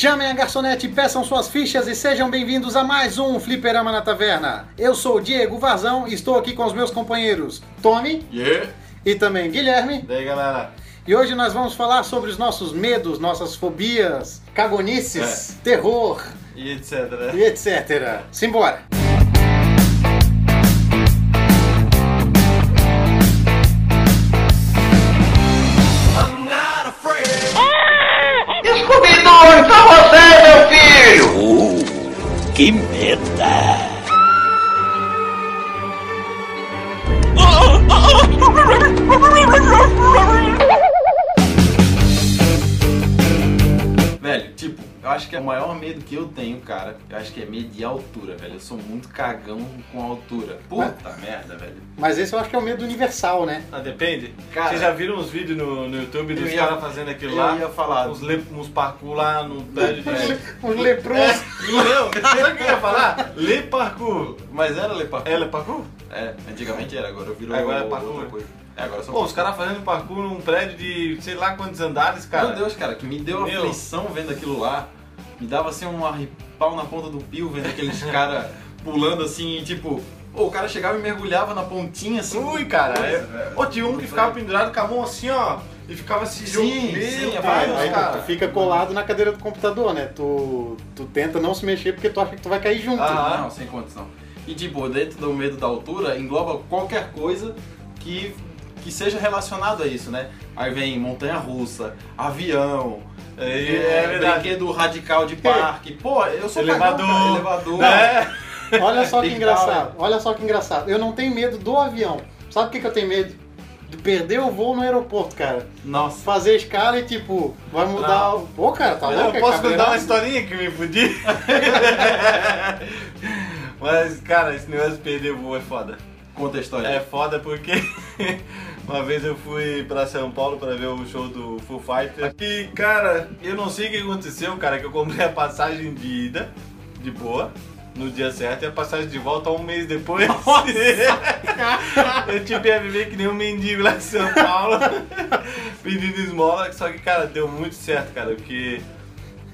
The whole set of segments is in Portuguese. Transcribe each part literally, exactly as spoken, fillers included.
Chamem a garçonete, peçam suas fichas e sejam bem-vindos a mais um Fliperama na Taverna. Eu sou o Diego Vazão e estou aqui com os meus companheiros Tony yeah. e também Guilherme. E aí, galera? E hoje nós vamos falar sobre os nossos medos, nossas fobias, cagonices, é. terror e etc. E etcétera. Simbora! Que meta! Velho, tipo, eu acho que é o maior medo que eu tenho, cara. Eu acho que é medo de altura, velho. Eu sou muito cagão com altura. Puta mas, merda, velho. Mas esse eu acho que é o medo universal, né? Ah, depende. Cara, vocês já viram uns vídeos no, no YouTube dos caras fazendo aquilo lá? Eu ia falar. Uns, le, uns parkour lá no prédio velho. Uns leprôs. É. Não, sabe o que eu ia falar? Le parkour. Mas era le parkour. É le parkour? É, antigamente era, agora virou agora é parkour. É, agora só pô, os caras fazendo parkour num prédio de sei lá quantos andares, cara. Meu Deus, cara, que me deu Meu. aflição vendo aquilo lá. Me dava assim um arrepal na ponta do pio vendo aqueles caras pulando assim, tipo... Pô, o cara chegava e mergulhava na pontinha assim. Ui, cara. Ô, tinha um que ficava pendurado com a mão assim, ó. E ficava assim, sim, Meu sim, Deus, pai, Deus, cara. Tu fica colado na cadeira do computador, né? Tu, tu tenta não se mexer porque tu acha que tu vai cair junto. Ah, né? Não, sem condição. E tipo, dentro do medo da altura, engloba qualquer coisa que, que seja relacionado a isso, né? Aí vem montanha-russa, avião... É, é brinquedo radical de parque, pô, eu sou elevador, cagão, elevador. Né? Olha só que engraçado, olha só que engraçado, eu não tenho medo do avião, sabe o que, que eu tenho medo? De perder o voo no aeroporto, cara. Nossa. Fazer escala e tipo, vai mudar não. o... Pô, cara, tá louco? Eu posso contar uma historinha que me fudi? Mas, cara, esse negócio de perder o voo é foda. Conta a história. É foda porque uma vez eu fui pra São Paulo pra ver o show do Foo Fighters e, cara, eu não sei o que aconteceu, cara, que eu comprei a passagem de ida, de boa, no dia certo, e a passagem de volta um mês depois. Eu tipo ia viver que nem um mendigo lá em São Paulo, pedindo esmola, só que, cara, deu muito certo, cara, porque...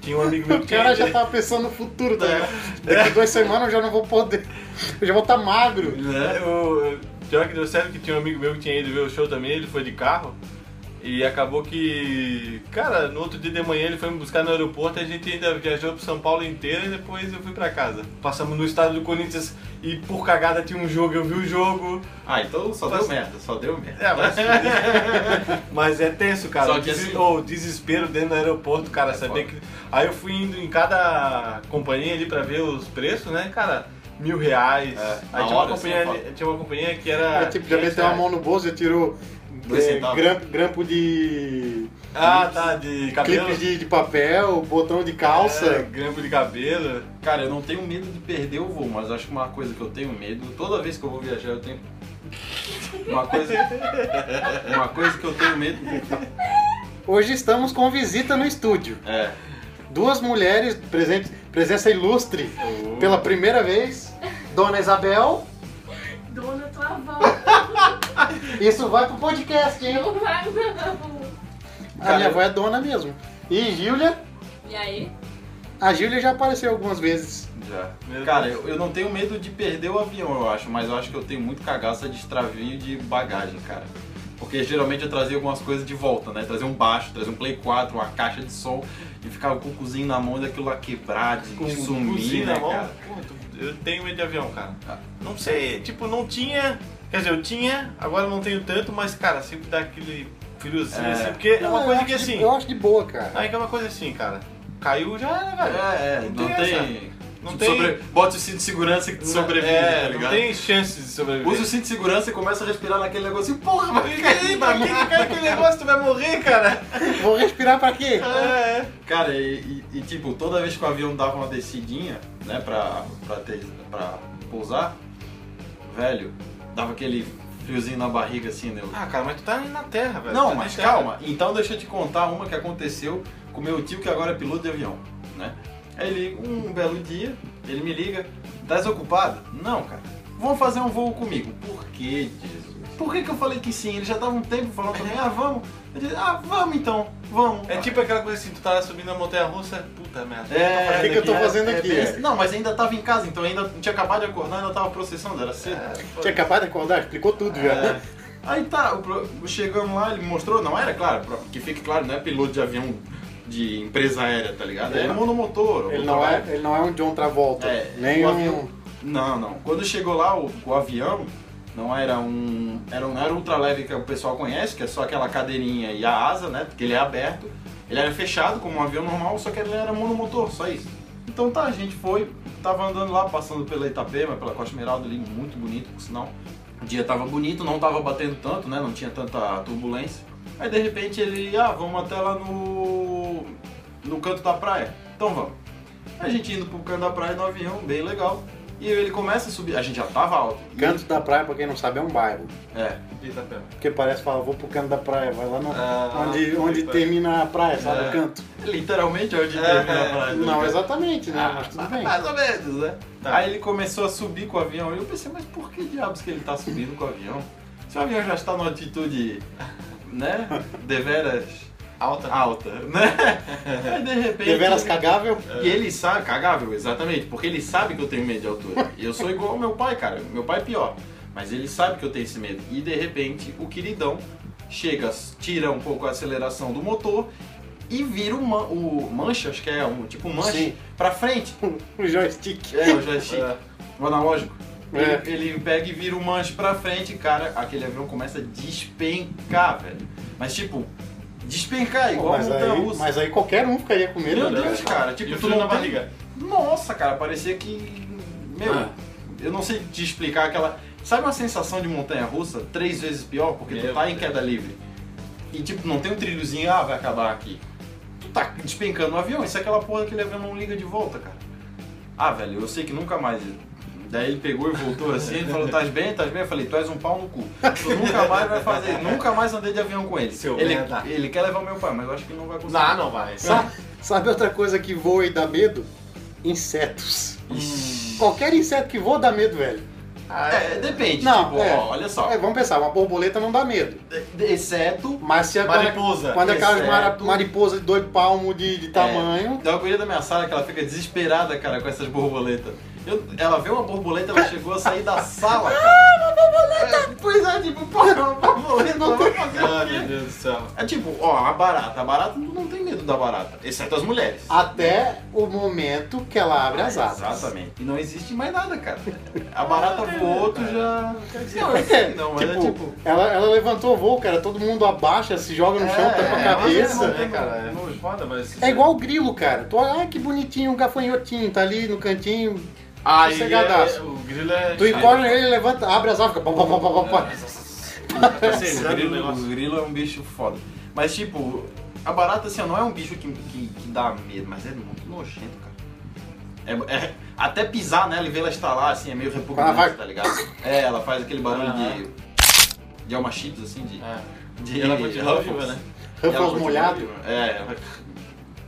Tinha um amigo meu o cara que... já tava pensando no futuro, tá? É. Daqui a duas semanas eu já não vou poder, eu já vou estar magro. É, o pior que deu certo que tinha um amigo meu que tinha ido ver o show também, ele foi de carro. E acabou que, cara, no outro dia de manhã ele foi me buscar no aeroporto e a gente ainda viajou pro São Paulo inteiro e depois eu fui pra casa. Passamos no estádio do Corinthians e por cagada tinha um jogo, eu vi o jogo. Ah, então só Faz... deu merda, só deu merda. É, mas... mas é tenso, cara. Só que Des... assim... oh, desespero dentro do aeroporto, cara, é saber que... Aí eu fui indo em cada companhia ali pra ver os preços, né, cara? Mil reais. É. Aí tinha uma, ali... tinha uma companhia que era... É, tipo, já meteu a mão no bolso e tirou... É, grampo, grampo de... Ah, tá, de cabelo. Clipes de, de papel, botão de calça. É, grampo de cabelo. Cara, eu não tenho medo de perder o voo, mas acho que uma coisa que eu tenho medo, toda vez que eu vou viajar eu tenho... Uma coisa... Uma coisa que eu tenho medo... Hoje estamos com visita no estúdio. É. Duas mulheres, presentes, presença ilustre, oh. pela primeira vez. Dona Isabel... Dona tua avó. Isso vai pro podcast, hein? Não vai, não. A minha avó é dona mesmo. E Júlia? E aí? A Júlia já apareceu algumas vezes. Já. Meu Cara, eu, eu não tenho medo de perder o avião, eu acho. Mas eu acho que eu tenho muito cagaça de extravio de bagagem, cara. Porque geralmente eu trazia algumas coisas de volta, né? Trazia um baixo, trazia um Play quatro, uma caixa de som. E ficava com o cozinho na mão e daquilo lá quebrar, de com sumir, né, cara? Eu tenho medo de avião, cara. Não sei, tipo, não tinha... Quer dizer, eu tinha, agora não tenho tanto, mas, cara, sempre dá aquele friozinho é. assim, porque não, é uma coisa que assim... De, eu acho de boa, cara. Aí que é uma coisa assim, cara, caiu já, né, velho? É, é, não, não tem... tem não tipo, tem... Sobre... Bota o cinto de segurança que sobrevive, é, tá ligado? Não tem chance de sobreviver. Usa o cinto de segurança e começa a respirar naquele negócio assim, porra, mas fica aí, mano, fica aquele negócio, tu vai morrer, cara. Vou respirar pra quê? É, é. Cara, e, e, e tipo, toda vez que o avião dava uma descidinha, né, pra, pra, ter, pra pousar, velho... Dava aquele friozinho na barriga assim, né? Ah, cara, mas tu tá na terra, velho. Não, tá mas terra. calma. Então deixa eu te contar uma que aconteceu com meu tio, que agora é piloto de avião, né? Aí ele, um belo dia, ele me liga. Tá desocupado? Não, cara. Vão fazer um voo comigo. Por que, Jesus? Por que que eu falei que sim? Ele já tava um tempo falando também, ah, vamos. Eu disse, ah, vamos então, vamos. É tipo aquela coisa assim, tu tava subindo a montanha-russa, puta merda. É, o que, que eu tô fazendo aqui? É, é, é. Não, mas ainda tava em casa, então ainda não tinha acabado de acordar, ainda tava processando, era cedo. É, tinha acabado de acordar, explicou tudo é. já. Aí tá, chegamos lá, ele mostrou, não era, claro, que fique claro, não é piloto de avião de empresa aérea, tá ligado? É, é monomotor. Ele não é, ele não é um John Travolta, é, nem um... Avião, não, não. Quando chegou lá o, o avião, não era um... Era, não era ultra leve que o pessoal conhece, que é só aquela cadeirinha e a asa, né? Porque ele é aberto. Ele era fechado como um avião normal, só que ele era monomotor, só isso. Então tá, a gente foi, tava andando lá, passando pela Itapema, pela Costa Meralda ali, muito bonito, por sinal. O dia tava bonito, não tava batendo tanto, né? Não tinha tanta turbulência. Aí de repente ele, ah, vamos até lá no, no canto da praia. Então vamos. A gente indo pro canto da praia no avião, bem legal. E ele começa a subir, a gente já tava alto. Canto e... da praia, pra quem não sabe, é um bairro. É. De Itapema. Porque parece que fala, vou pro canto da praia, vai lá no... ah, onde, onde termina a praia, sabe? É. O canto. Literalmente é onde é, termina é, a praia. Não, não exatamente, né? Ah, mas tudo bem. Mais ou menos, né? Tá. Aí ele começou a subir com o avião e eu pensei, mas por que diabos que ele tá subindo com o avião? Se o avião já está numa altitude, né? Deveras... Alta. Alta, né? Aí de repente... Deveras cagável? E ele sabe... Cagável, exatamente. Porque ele sabe que eu tenho medo de altura. E eu sou igual ao meu pai, cara. Meu pai é pior. Mas ele sabe que eu tenho esse medo. E de repente, o queridão chega, tira um pouco a aceleração do motor e vira o, man, o manche, acho que é um tipo manche, sim, pra frente. O joystick. É, o joystick. É. O analógico. É. Ele, ele pega e vira o manche pra frente e, cara, aquele avião começa a despencar, velho. Mas tipo... despencar, igual a montanha-russa. Mas aí qualquer um ficaria com medo. Meu Deus, cara. Tipo, e o frio na barriga. Nossa, cara, parecia que... Meu, ah. eu não sei te explicar aquela... Sabe uma sensação de montanha-russa? Três vezes pior, porque meu tu tá Deus. em queda livre. E tipo, não tem um trilhozinho, ah, vai acabar aqui. Tu tá despencando o avião, isso é aquela porra que ele não liga de volta, cara. Ah, velho, eu sei que nunca mais... Daí ele pegou e voltou assim, ele falou, tás bem, tás bem? Eu falei, tu és um pau no cu. Tu nunca mais vai fazer, nunca mais andei de avião com ele. Seu ele, ele quer levar meu pai, mas eu acho que não vai conseguir. Não, não vai. Sabe, sabe outra coisa que voa e dá medo? Insetos. Ixi. Qualquer inseto que voa dá medo, velho. Ah, é, depende. Não, tipo, é, ó, olha só. É, vamos pensar, uma borboleta não dá medo. Exceto mas se a mariposa. Quando aquelas exceto... mariposas de dois palmos de, de tamanho. Tem uma coisa da minha sala que ela fica desesperada, cara, com essas borboletas. Eu, ela viu uma borboleta, ela chegou a sair da sala, cara. Ah, uma borboleta! É, pois é, tipo, porra, uma borboleta, não vai fazer o quê? Ai, meu Deus do céu. É tipo, ó, a barata, a barata não tem medo da barata, exceto as mulheres. Até o momento que ela abre as asas. Exatamente. E não existe mais nada, cara. A barata ah, voou, tu já... Não, eu sei que não, mas tipo, é tipo... Ela, ela levantou o voo, cara, todo mundo abaixa, se joga no é, chão, tampa é, a cabeça. É, cara, é nojo, foda, mas... É igual o grilo, cara. Tu olha, ah, que bonitinho, um gafanhotinho, tá ali no cantinho... Ah, é, é, o grilo é... Tu encolhe ele, levanta, abre as asas, pá, pá, pá, pá, pá. É, assim, o, grilo, o grilo é um bicho foda. Mas tipo, a barata assim, não é um bicho que, que, que dá medo, mas é muito nojento, cara. É, é, até pisar nela e ver ela estalar assim, é meio repugnante, vai... tá ligado? É, ela faz aquele barulho uhum. de... de alma chips, assim, de... É. de ela foi de Ruffles, né? Ruffles molhado. É, ela...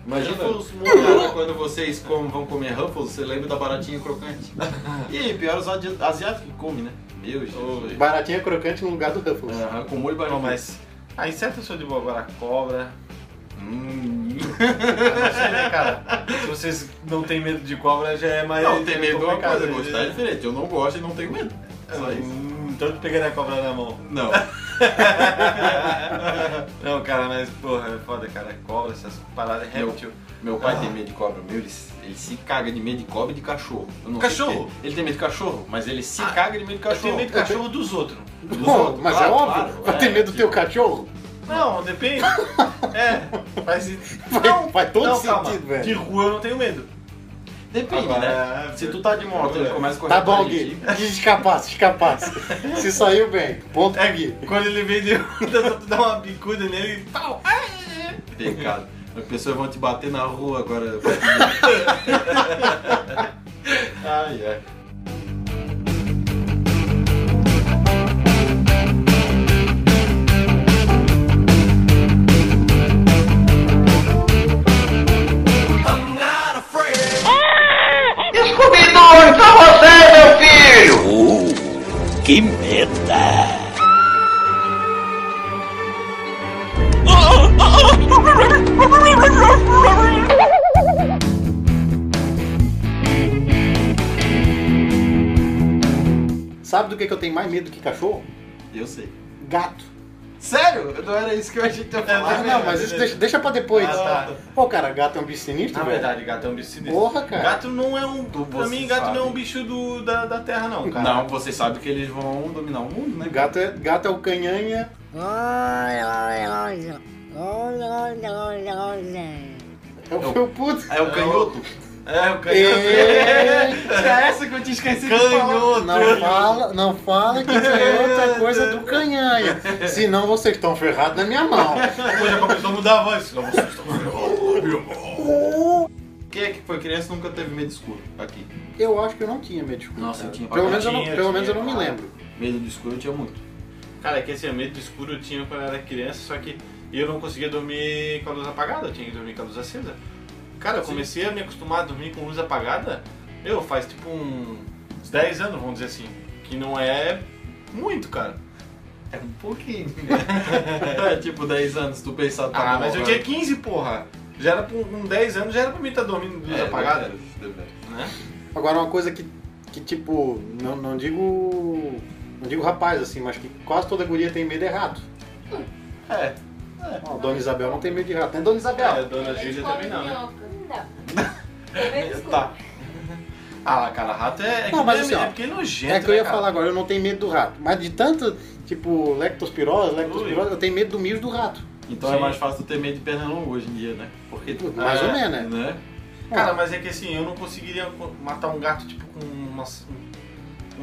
Imagina os molhados, quando vocês como, vão comer Ruffles, você lembra da baratinha crocante. E aí, pior os asiáticos que comem, né? Meu Jesus. Baratinha crocante no lugar do Ruffles. Aham, com molho baratinho. Não, mas a inseto eu sou de boa, agora a cobra... Hum... Não sei, né, cara? Se vocês não tem medo de cobra, já é mais... Não, ter medo é uma coisa, gostar é diferente. Eu não gosto e não tenho medo. Só isso. Hum, então tu pegaria a cobra na mão. Não. Não, cara, mas porra, é foda, cara. Cobra, essas paradas é réptil. Meu pai ah. tem medo de cobra, meu, ele, ele se caga de medo de cobra e de cachorro. Eu não cachorro? Sei ele tem medo de cachorro, mas ele se ah, caga de medo de cachorro. Ele tem medo de cachorro dos outros. Dos Bom, outros. Mas claro, é óbvio, claro, vai é, ter medo do tipo... teu cachorro? Não, depende. É, faz, não, faz todo não, sentido, calma. Velho. De rua eu não tenho medo. Depende, ah, né? É, se tu tá de moto, é, ele começa a correr. Tá bom, Gui. Descapace, descapace. Se saiu bem, ponto é, Gui. Quando ele vem de onda, tu dá uma bicuda nele e pau. Pecado. As pessoas vão te bater na rua agora. Ai, ai. Pra você, meu filho! Uh, que meta! Sabe do que, que eu tenho mais medo que cachorro? Eu sei. Gato. Sério? Não era isso que eu achei que ia falar. Ah, não, mas isso deixa, deixa pra depois. Ah, tá. Pô, cara, gato é um bicho sinistro, velho. Na verdade, gato é um bicho sinistro. Porra, cara. Gato não é um... Pra mim, gato não é um bicho do, da, da terra, não, cara. Não, vocês sabem que eles vão dominar o mundo, né? Gato é, gato é o canhanha. É o meu puto. É o canhoto. É, o canhoto. É essa que eu tinha esquecido de falar. Não fala, não fala que canhoto é coisa do canhanha. Senão vocês estão ferrados na minha mão. Depois já começou a mudar a voz. Senão vocês estão ferrados na minha mão. Quem é que foi criança e nunca teve medo escuro aqui? Eu acho que eu não tinha medo escuro. Nossa, eu tinha. Pelo menos eu não, pelo menos eu não me lembro. Medo do escuro eu tinha muito. Cara, é que esse medo do escuro eu tinha quando eu era criança, só que eu não conseguia dormir com a luz apagada, eu tinha que dormir com a luz acesa. Cara, eu comecei a me acostumar a dormir com luz apagada, meu, faz tipo um, uns dez anos, vamos dizer assim, que não é muito, cara. É um pouquinho, né? É tipo dez anos, tu pensar... Tá, ah, bom, mas eu tinha quinze, porra. Já era com um dez anos, já era pra mim estar dormindo com luz é, apagada. Deve, deve, deve. Né? Agora, uma coisa que, que tipo, não, não digo... Não digo rapaz, assim, mas que quase toda guria tem medo de rato. É. É. Oh, Dona Isabel não tem medo de rato, nem Dona Isabel. É, Dona Gília também não, né? Não. Tá. Ah, cara, rato é... é não, que mas assim, é, ó, é porque é nojento, é que eu ia né, falar agora, eu não tenho medo do rato. Mas de tanto, tipo, lectospirose, lectospirose, eu tenho medo do milho do rato. Então sim, é mais fácil ter medo de perna longa hoje em dia, né? Porque tudo mais é, ou menos, né? né? Cara, mas é que assim, eu não conseguiria matar um gato, tipo, com uma,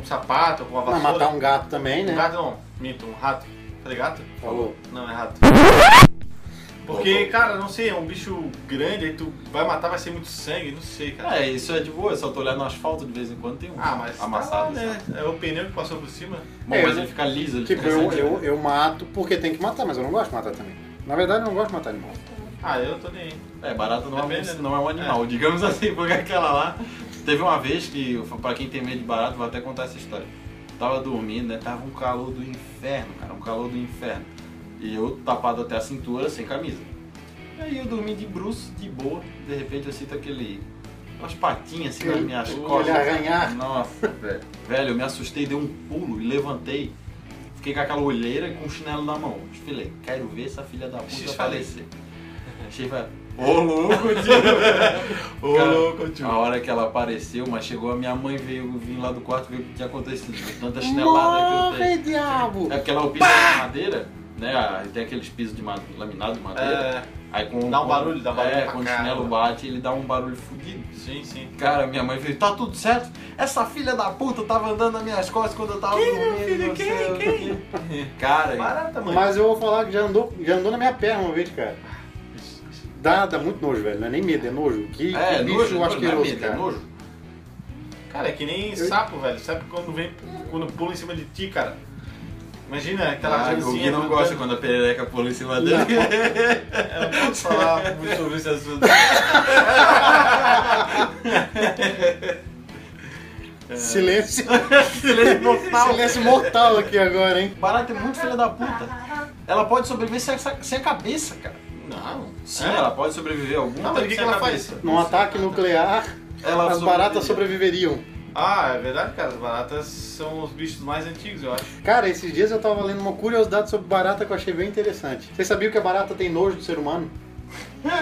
um sapato, com uma vassoura. Não, matar um gato também, um né? Um gato não, minto, um rato. Falei gato? Falou. Não, é rato. Porque, cara, não sei, é um bicho grande, aí tu vai matar, vai ser muito sangue, não sei, cara. É, isso é de boa, só tu olhar no asfalto de vez em quando tem um ah, mas amassado. Tá lá, né? É o pneu que passou por cima. Bom, é, mas ele fica liso. Ele tipo, fica eu, eu, eu mato porque tem que matar, mas eu não gosto de matar também. Na verdade, eu não gosto de matar animal. Ah, eu tô nem aí. É, barata não, é é, não é um animal, é. digamos assim, porque aquela lá... Teve uma vez que, pra quem tem medo de barato, vou até contar essa história. Tava dormindo, né? Tava um calor do inferno, cara, um calor do inferno. E eu tapado até a cintura, sem camisa. E aí eu dormi de bruços, de boa. De repente eu sinto aquele... umas patinhas assim nas minhas costas. Arranhar. Nossa, velho. Velho, eu me assustei, dei um pulo e levantei. Fiquei com aquela olheira e com o chinelo na mão. Desfilei, quero ver essa filha da puta falecer. Achei, velho. Ô louco, tio! Ô louco, tio! A hora que ela apareceu, mas chegou a minha mãe, veio vim lá do quarto ver o que tinha acontecido. Tanta chinelada que eu dei. Diabo! É porque ela é o piso de madeira, né? Tem aqueles pisos de madeira, laminado de madeira. É. Aí com, dá um barulho, dá barulho. É, quando o chinelo bate, ele dá um barulho fodido. Sim, sim. Cara, minha mãe veio, tá tudo certo? Essa filha da puta tava andando nas minhas costas quando eu tava dormindo. Quem, meu filho? Quem? Quem? Cara, barata, mãe. Mas eu vou falar que já andou, já andou na minha perna uma vez, cara. Dá, dá muito nojo, velho. Não é nem medo, é nojo. Que, é, que bicho nojo, eu acho que é nojo, cara. É nojo. Cara, é que nem sapo, velho. Sabe quando vem, quando pula em cima de ti, cara? Imagina aquela ah, coisinha. Não gosta tanto quando a perereca pula em cima dele. Eu não posso falar muito sobre esse assunto. É. Silêncio. Silêncio mortal. Silêncio mortal aqui agora, hein? Barata é muito filha da puta. Ela pode sobreviver sem a, sem a cabeça, cara. Não. Sim, é. Ela pode sobreviver a algum. Não, mas o que, que ela faz? Num ataque nuclear, ela as baratas sobreviveriam. Ah, é verdade, cara. As baratas são os bichos mais antigos, eu acho. Cara, esses dias eu tava lendo uma curiosidade sobre barata que eu achei bem interessante. Vocês sabiam que a barata tem nojo do ser humano?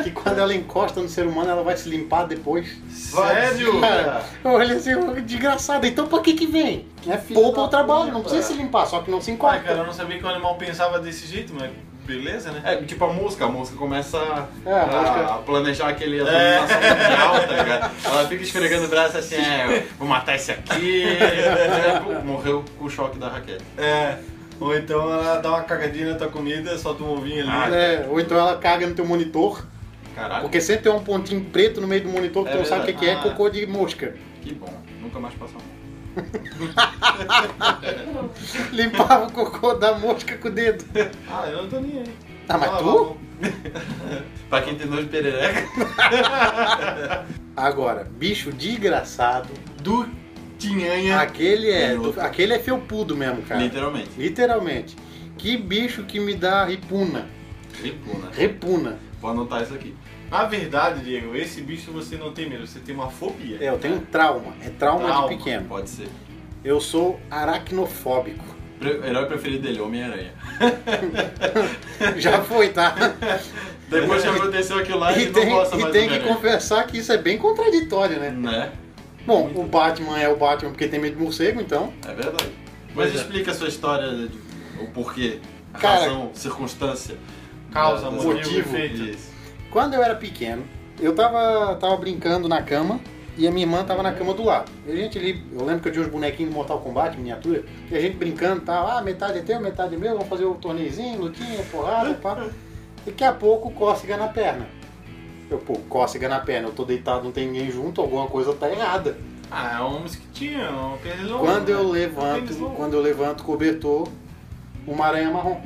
Que quando ela encosta no ser humano, ela vai se limpar depois. Sério? Cara, olha assim, desgraçada. Então pra que que vem? É poupa o trabalho, porra, não precisa se limpar, só que não se encosta. Ah, cara, eu não sabia que o animal pensava desse jeito, mas... beleza, né? É, tipo a mosca, a mosca começa é, a, mosca... a planejar aquele iluminação é. alta, cara. Ela fica esfregando o braço assim, é, vou matar esse aqui, morreu com o choque da raquete. É, ou então ela dá uma cagadinha na tua comida, solta um ovinho ali. Ah, é, ou então ela caga no teu monitor. Caralho. Porque sempre tem um pontinho preto no meio do monitor que é tu não sabe o que, que é, ah, cocô de mosca. Que bom, nunca mais passa mal. Limpava o cocô da mosca com o dedo. Ah, eu não tô nem aí. Ah, mas ah, tu? Pra quem tem nojo de perereca. Agora, bicho desgraçado do tinhanha. Aquele é, do, aquele é felpudo mesmo, cara. Literalmente. Literalmente. Que bicho que me dá ripuna. Ripuna. Ripuna. Vou anotar isso aqui. Na verdade, Diego, esse bicho você não tem medo, você tem uma fobia. É, eu tenho um trauma, é trauma, trauma de pequeno. Pode ser. Eu sou aracnofóbico. O herói preferido dele, Homem-Aranha. Já foi, tá? Depois que aconteceu aquilo lá, ele não gosta mais do Homem-Aranha. E tem que confessar que isso é bem contraditório, né? Né? Bom, o Batman é o Batman porque tem medo de morcego, então. É verdade. Mas explica a sua história, o porquê, a razão, circunstância, causa, motivo. Quando eu era pequeno, eu tava, tava brincando na cama e a minha irmã tava na cama do lado. E a gente ali, eu lembro que eu tinha uns bonequinhos de Mortal Kombat, miniatura, e a gente brincando, tá, ah, metade é teu, metade é meu, vamos fazer o torneizinho, lutinha, porrada, pá. E daqui a pouco, cócega na perna. Eu, pô, cócega na perna, eu tô deitado, não tem ninguém junto, alguma coisa tá errada. Ah, é um mosquitinho, um pênis longo. Quando eu levanto, né? Quando eu levanto o cobertor, uma aranha marrom.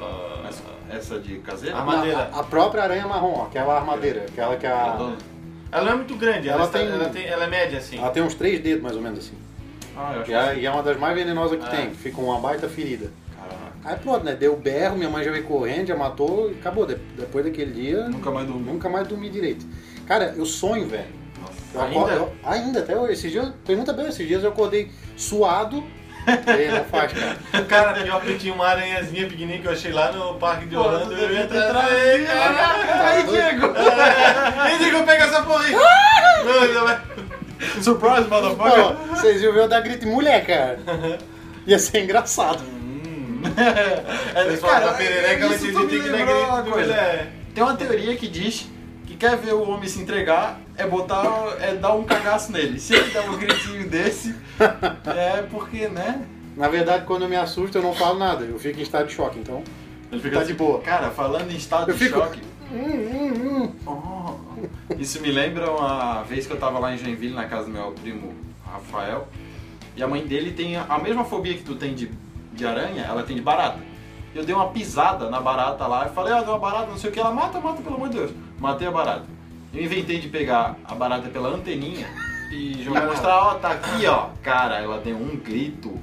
Uh, essa, essa de caseira? A, armadeira. A, a própria aranha marrom, aquela armadeira, aquela que a... Adoro. Ela não é muito grande, ela, ela, tem, está, ela, tem, ela é média assim. Ela tem uns três dedos mais ou menos assim. Ah, eu acho e, é, assim. E é uma das mais venenosas que ah. tem, fica uma baita ferida. Caraca. Aí pronto, né? Deu berro, minha mãe já veio correndo, já matou e acabou. Depois daquele dia. Nunca mais dormi. Nunca mais dormi direito. Cara, eu sonho, velho. Nossa, eu ainda? Eu, ainda, até hoje. Esses dias, pergunta bem, esses dias eu acordei suado. Ele não faz, cara. Cara, pior que eu tinha uma aranhazinha pequenininha que eu achei lá no parque de Orlando. Eu ia tentar ele, cara. Aí, Diego. Aí, Diego, pega essa porra aí. Surprise, motherfucker. Vocês iam ver eu dar grito em mulher, cara. Ia ser engraçado. É, cara, da perereca, ela te diz que dar grito coisa. Tem uma teoria que diz que quer ver o homem se entregar é botar, é dar um cagaço nele. Se ele dá um gritinho desse, é porque, né? Na verdade, quando eu me assusto, eu não falo nada. Eu fico em estado de choque, então ele fica tá assim, de boa. Cara, falando em estado eu de fico... choque... Hum, hum, hum. Oh, isso me lembra uma vez que eu tava lá em Joinville, na casa do meu primo Rafael. E a mãe dele tem a mesma fobia que tu tem de, de aranha, ela tem de barata. Eu dei uma pisada na barata lá e falei, ah, deu uma barata, não sei o que, ela mata, mata, pelo amor de Deus. Matei a barata. Eu inventei de pegar a barata pela anteninha e jogar, mostrar, ó, tá aqui, ó. Cara, ela deu um grito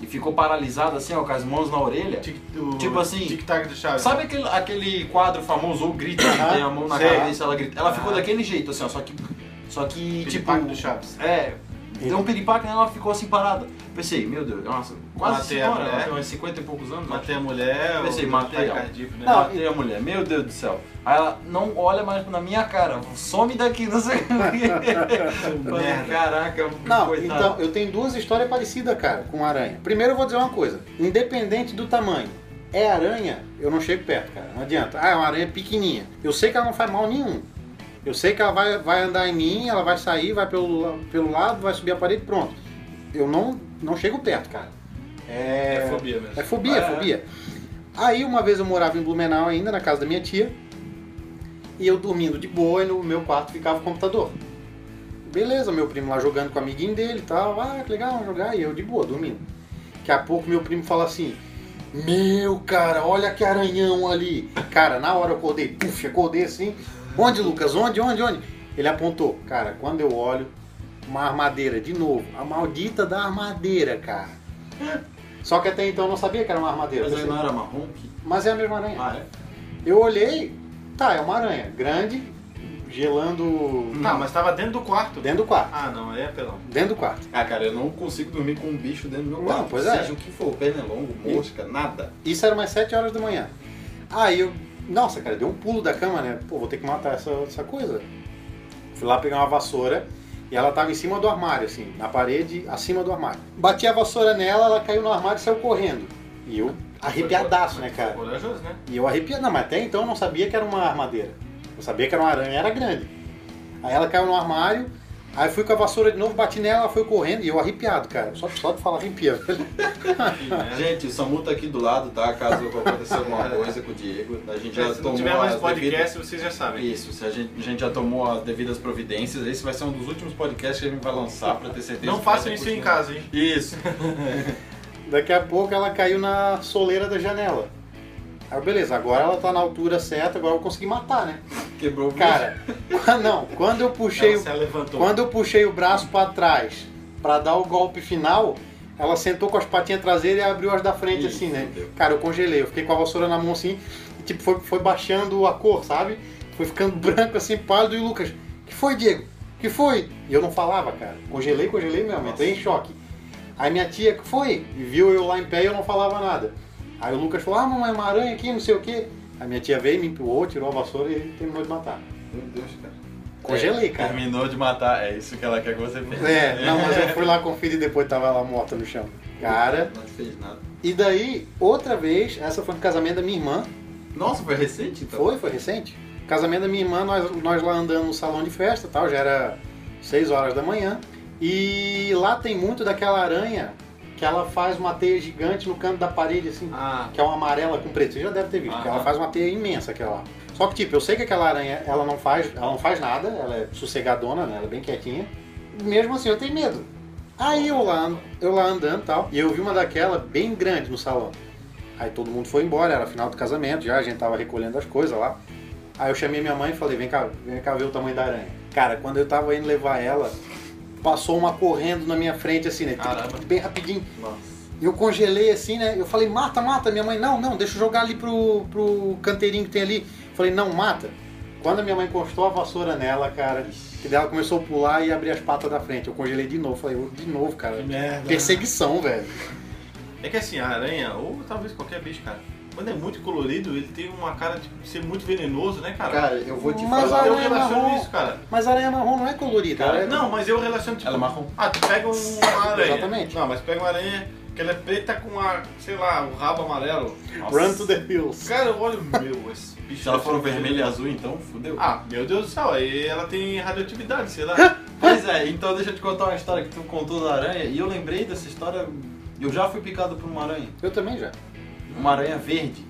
e ficou paralisada assim, ó, com as mãos na orelha. Tic, do, tipo assim, tic-tac do Chaves. Sabe aquele, aquele quadro famoso, o grito, que tem a mão na cabeça, ela grita. Ela ficou ah. daquele jeito, assim, ó, só que, só que tipo... do Chaves. É. Deu um piripaque nela, ela ficou assim parada. Pensei, meu Deus, nossa, quase senhora, ela tem uns cinquenta e poucos anos. Matei a mulher, pensei, matei, cardíaco, né? Não, matei a mulher, meu Deus do céu. Aí ela não olha mais na minha cara, some daqui, não sei o que. Caraca, não, coitado. Então, eu tenho duas histórias parecidas, cara, com aranha. Primeiro eu vou dizer uma coisa, independente do tamanho, é aranha, eu não chego perto, cara, não adianta. Ah, é uma aranha pequenininha, eu sei que ela não faz mal nenhum. Eu sei que ela vai, vai andar em mim, ela vai sair, vai pelo, pelo lado, vai subir a parede, pronto. Eu não, não chego perto, cara. É, é fobia mesmo. É fobia, ah, é fobia. Aí uma vez eu morava em Blumenau ainda, na casa da minha tia, e eu dormindo de boa e no meu quarto ficava o computador. Beleza, meu primo lá jogando com o amiguinho dele e tal, ah, que legal, vamos jogar, e eu de boa, dormindo. Daqui a pouco meu primo fala assim, meu cara, olha que aranhão ali. Cara, na hora eu acordei, puf, acordei assim... Onde, Lucas? Onde? Onde? Onde? Ele apontou. Cara, quando eu olho, uma armadeira, de novo. A maldita da armadeira, cara. Só que até então eu não sabia que era uma armadeira. Mas não era marrom? Mas é a mesma aranha. Ah, é? Eu olhei, tá, é uma aranha. Grande, gelando... Tá, mas tava dentro do quarto. Dentro do quarto. Ah, não, aí é pelão. Dentro do quarto. Ah, cara, eu não consigo dormir com um bicho dentro do meu quarto. Não, pois é. Seja o que for, pernilongo, mosca, nada. Isso era umas sete horas da manhã. Aí eu... Nossa, cara, deu um pulo da cama, né? Pô, vou ter que matar essa, essa coisa. Fui lá pegar uma vassoura e ela tava em cima do armário, assim, na parede, acima do armário. Bati a vassoura nela, ela caiu no armário e saiu correndo. E eu arrepiadaço, né, cara? Corajoso, né? E eu arrepiado, não, mas até então eu não sabia que era uma armadeira. Eu sabia que era uma aranha, era grande. Aí ela caiu no armário, aí fui com a vassoura de novo, bati nela, ela foi correndo e eu arrepiado, cara. Só, só de falar arrepiado. Gente, o Samu tá aqui do lado, tá? Caso aconteça alguma coisa com o Diego. A gente já se tomou não tiver mais podcast, devidas... vocês já sabem. Isso, se a, gente, a gente já tomou as devidas providências. Esse vai ser um dos últimos podcasts que a gente vai lançar, pra ter certeza. Não façam isso em casa, hein? Isso. Daqui a pouco ela caiu na soleira da janela. Aí, beleza, agora ela tá na altura certa, agora eu consegui matar, né? Quebrou o bicho. Cara, não, quando eu puxei o, quando eu puxei o braço pra trás pra dar o golpe final, ela sentou com as patinhas traseiras e abriu as da frente. Isso, assim, né? Entendeu. Cara, eu congelei, eu fiquei com a vassoura na mão assim, e tipo, foi, foi baixando a cor, sabe? Foi ficando branco assim, pálido, e o Lucas, que foi, Diego? Que foi? E eu não falava, cara. Congelei, congelei mesmo, entrei em choque. Aí minha tia foi e viu eu lá em pé e eu não falava nada. Aí o Lucas falou, ah, não é uma aranha aqui, não sei o quê. Aí minha tia veio, me empurrou, tirou a vassoura e terminou de matar. Meu Deus, cara. Congelei, cara. Terminou de matar, é isso que ela quer que você pense. É, não, mas eu fui lá conferir e depois tava ela morta no chão. Cara... Não fez nada. E daí, outra vez, essa foi no casamento da minha irmã. Nossa, foi recente então? Foi, foi recente. Casamento da minha irmã, nós, nós lá andando no salão de festa e tal, já era seis horas da manhã. E lá tem muito daquela aranha que ela faz uma teia gigante no canto da parede, assim, ah. que é uma amarela com preto. Você já deve ter visto, ah. que ela faz uma teia imensa aquela lá. Só que, tipo, eu sei que aquela aranha, ela não faz, ela não faz nada, ela é sossegadona, né? Ela é bem quietinha. Mesmo assim, eu tenho medo. Aí eu lá, eu lá andando e tal, e eu vi uma daquela bem grande no salão. Aí todo mundo foi embora, era final do casamento, já a gente tava recolhendo as coisas lá. Aí eu chamei minha mãe e falei, vem cá, vem cá ver o tamanho da aranha. Cara, quando eu tava indo levar ela, passou uma correndo na minha frente, assim, né? Caramba. Bem rapidinho. Nossa. Eu congelei, assim, né? Eu falei, mata, mata. Minha mãe, não, não, deixa eu jogar ali pro, pro canteirinho que tem ali. Eu falei, não, mata. Quando a minha mãe encostou a vassoura nela, cara, que dela começou a pular e abrir as patas da frente. Eu congelei de novo. Falei, de novo, cara. Que merda. Perseguição, velho. É que assim, a aranha, ou talvez qualquer bicho, cara, quando é muito colorido, ele tem uma cara de ser muito venenoso, né, cara? Cara, eu vou te mas falar, eu relaciono marrom, isso, cara. Mas a aranha marrom não é colorida, cara. É... Não, mas eu relaciono, tipo... Ela é marrom. Ah, tu pega uma aranha. Exatamente. Não, mas pega uma aranha que ela é preta com a, sei lá, um rabo amarelo. Nossa. Run to the hills. Cara, olha, meu, esse bicho... Se ela for vermelho e azul, então, fudeu. Ah, meu Deus do céu, aí ela tem radioatividade, sei lá. Pois é, então deixa eu te contar uma história que tu contou da aranha, e eu lembrei dessa história, eu já fui picado por uma aranha. Eu também já. Uma aranha verde.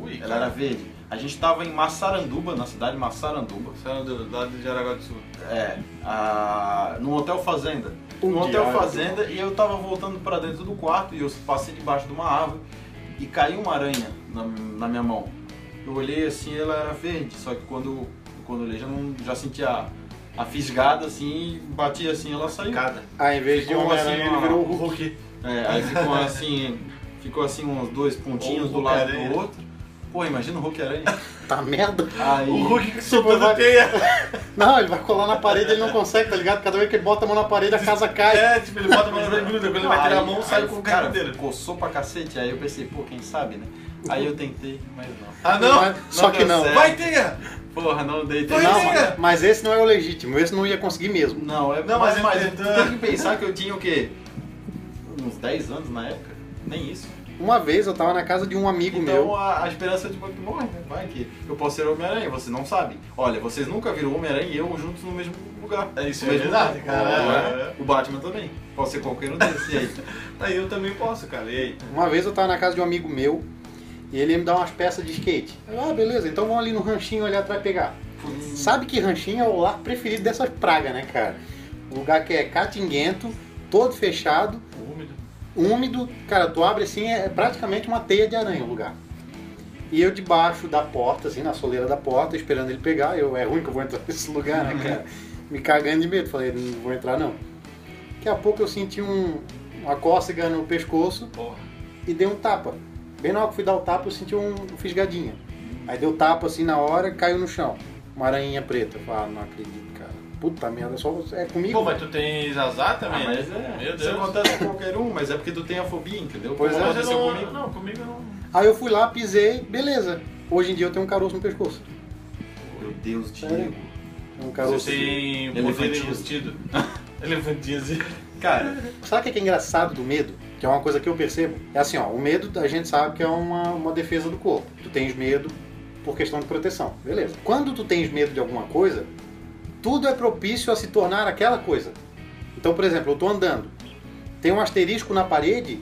Ui, ela cara. Era verde. A gente estava em Massaranduba, na cidade de Massaranduba. Massaranduba, lá de Jaraguá do Sul. É, a, no Hotel Fazenda. Um no Hotel diário. Fazenda, e eu estava voltando para dentro do quarto, e eu passei debaixo de uma árvore, e caiu uma aranha na, na minha mão. Eu olhei assim, ela era verde, só que quando, quando eu olhei, já, não, já senti a, a fisgada, assim, bati assim, ela saiu. Aí, em vez de uma aranha, ele virou o Hulk. É, aí ficou assim... Ficou assim uns dois pontinhos do lado aranha. Do outro. Pô, imagina o Hulk-Aranha. Tá merda. Aí... O Hulk que soltou da teia. Não, ele vai colar na parede, ele não consegue, tá ligado? Cada vez que ele bota a mão na parede, a casa cai. É, tipo, ele bota a mão na parede, quando ele vai tirar a mão, aí, sai aí, com o cara inteiro. Coçou pra cacete, aí eu pensei, pô, quem sabe, né? Aí eu tentei, mas não. Ah, não? Mas, não só que não. Certo. Vai, teia! Porra, não dei teia. Não, mas, mas esse não é o legítimo, esse não ia conseguir mesmo. Não, é não, mas, mas, mas eu tenho que pensar que eu tinha o quê? Uns dez anos na época. Nem isso. Uma vez eu tava na casa de um amigo então, meu. Então a, a esperança de que morre, né? Vai que eu posso ser Homem-Aranha, vocês não sabem. Olha, vocês nunca viram Homem-Aranha e eu juntos no mesmo lugar. É isso mesmo. Verdade, cara. É. O Batman também. Posso ser qualquer um desses. E aí? Aí eu também posso, cara. E aí? Uma vez eu tava na casa de um amigo meu e ele ia me dar umas peças de skate. Eu, ah, beleza, então vamos ali no ranchinho ali atrás pegar. Hum. Sabe que ranchinho é o lar preferido dessas pragas, né, cara? O lugar que é catinguento, todo fechado. Úmido, cara, tu abre assim, é praticamente uma teia de aranha o lugar. E eu debaixo da porta, assim, na soleira da porta, esperando ele pegar. Eu, é ruim que eu vou entrar nesse lugar, né, cara? Me cagando de medo, falei, não vou entrar não. Daqui a pouco eu senti um, uma cócega no pescoço. Porra. E dei um tapa. Bem na hora que fui dar o tapa, eu senti um, um fisgadinha. Aí deu tapa assim na hora, caiu no chão. Uma aranhinha preta. Eu falei, ah, não acredito. Puta merda, só é comigo. Pô, mas tu tens azar também? Ah, mas é, meu Deus. Isso acontece com qualquer um, mas é porque tu tem a fobia, entendeu? Pois é, aconteceu não, comigo. Não, comigo não. Aí eu fui lá, pisei, beleza. Hoje em dia eu tenho um caroço no pescoço. Meu Deus, Diego. É um caroço. Você tem poder enrustido. Elefantíase. Cara, sabe o que é engraçado do medo? Que é uma coisa que eu percebo? É assim, ó, o medo a gente sabe que é uma, uma defesa do corpo. Tu tens medo por questão de proteção, beleza. Quando tu tens medo de alguma coisa, tudo é propício a se tornar aquela coisa. Então, por exemplo, eu tô andando, tem um asterisco na parede...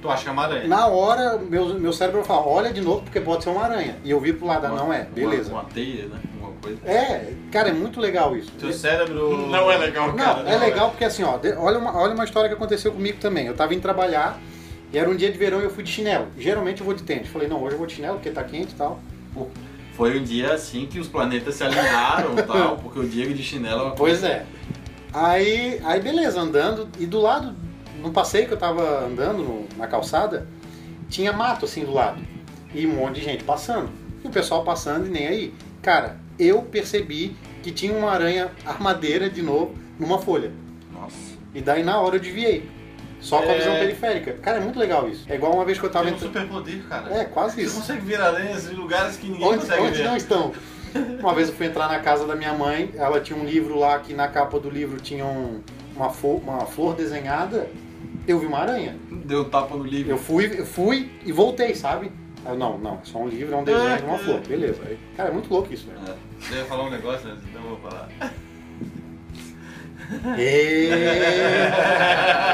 Tu acha que é uma aranha? Na hora, meu, meu cérebro fala, olha de novo, porque pode ser uma aranha. E eu vi pro lado, uma, não é, beleza. Uma, uma teia, né? Alguma coisa. É, cara, é muito legal isso. Teu cérebro... Não é legal, cara. Não, é legal porque assim, ó, olha uma, olha uma história que aconteceu comigo também. Eu tava indo trabalhar, e era um dia de verão e eu fui de chinelo. Geralmente eu vou de tênis. Falei, não, hoje eu vou de chinelo porque tá quente e tal. Pô. Foi um dia assim que os planetas se alinharam e tal, porque o Diego de chinelo... Pois é. Aí, aí beleza, andando, e do lado, no passeio que eu tava andando, no, na calçada, tinha mato assim do lado, e um monte de gente passando, e o pessoal passando e nem aí. Cara, eu percebi que tinha uma aranha armadeira de novo numa folha. Nossa. E daí na hora eu desviei. Só com a visão é... periférica. Cara, é muito legal isso. É igual uma vez que eu tava... É um superpoder, cara. É, quase você isso. Você consegue ver aranhas em lugares que ninguém onde, consegue onde ver. Onde não estão. Uma vez eu fui entrar na casa da minha mãe, ela tinha um livro lá, que na capa do livro tinha um, uma, flor, uma flor desenhada. Eu vi uma aranha. Deu tapa no livro. Eu fui, eu fui e voltei, sabe? Eu, não, não, é só um livro, é um desenho de uma flor. Beleza. Cara, é muito louco isso, velho. É. Você ia falar um negócio, né? Então eu vou falar. E...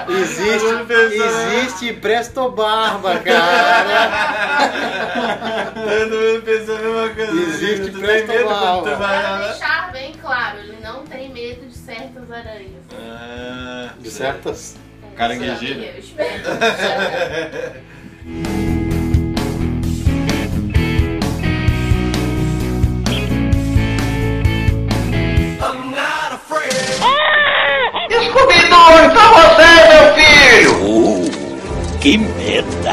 Existe, existe Presto Barba, cara. Eu tô pensando a mesma coisa. Existe tu Presto medo Barba. Pra deixar bem claro, ele não tem medo de certas aranhas. Ah, de certas? É, caranguejeiras. Scooby-Doo, só você, meu filho! Oh, que merda!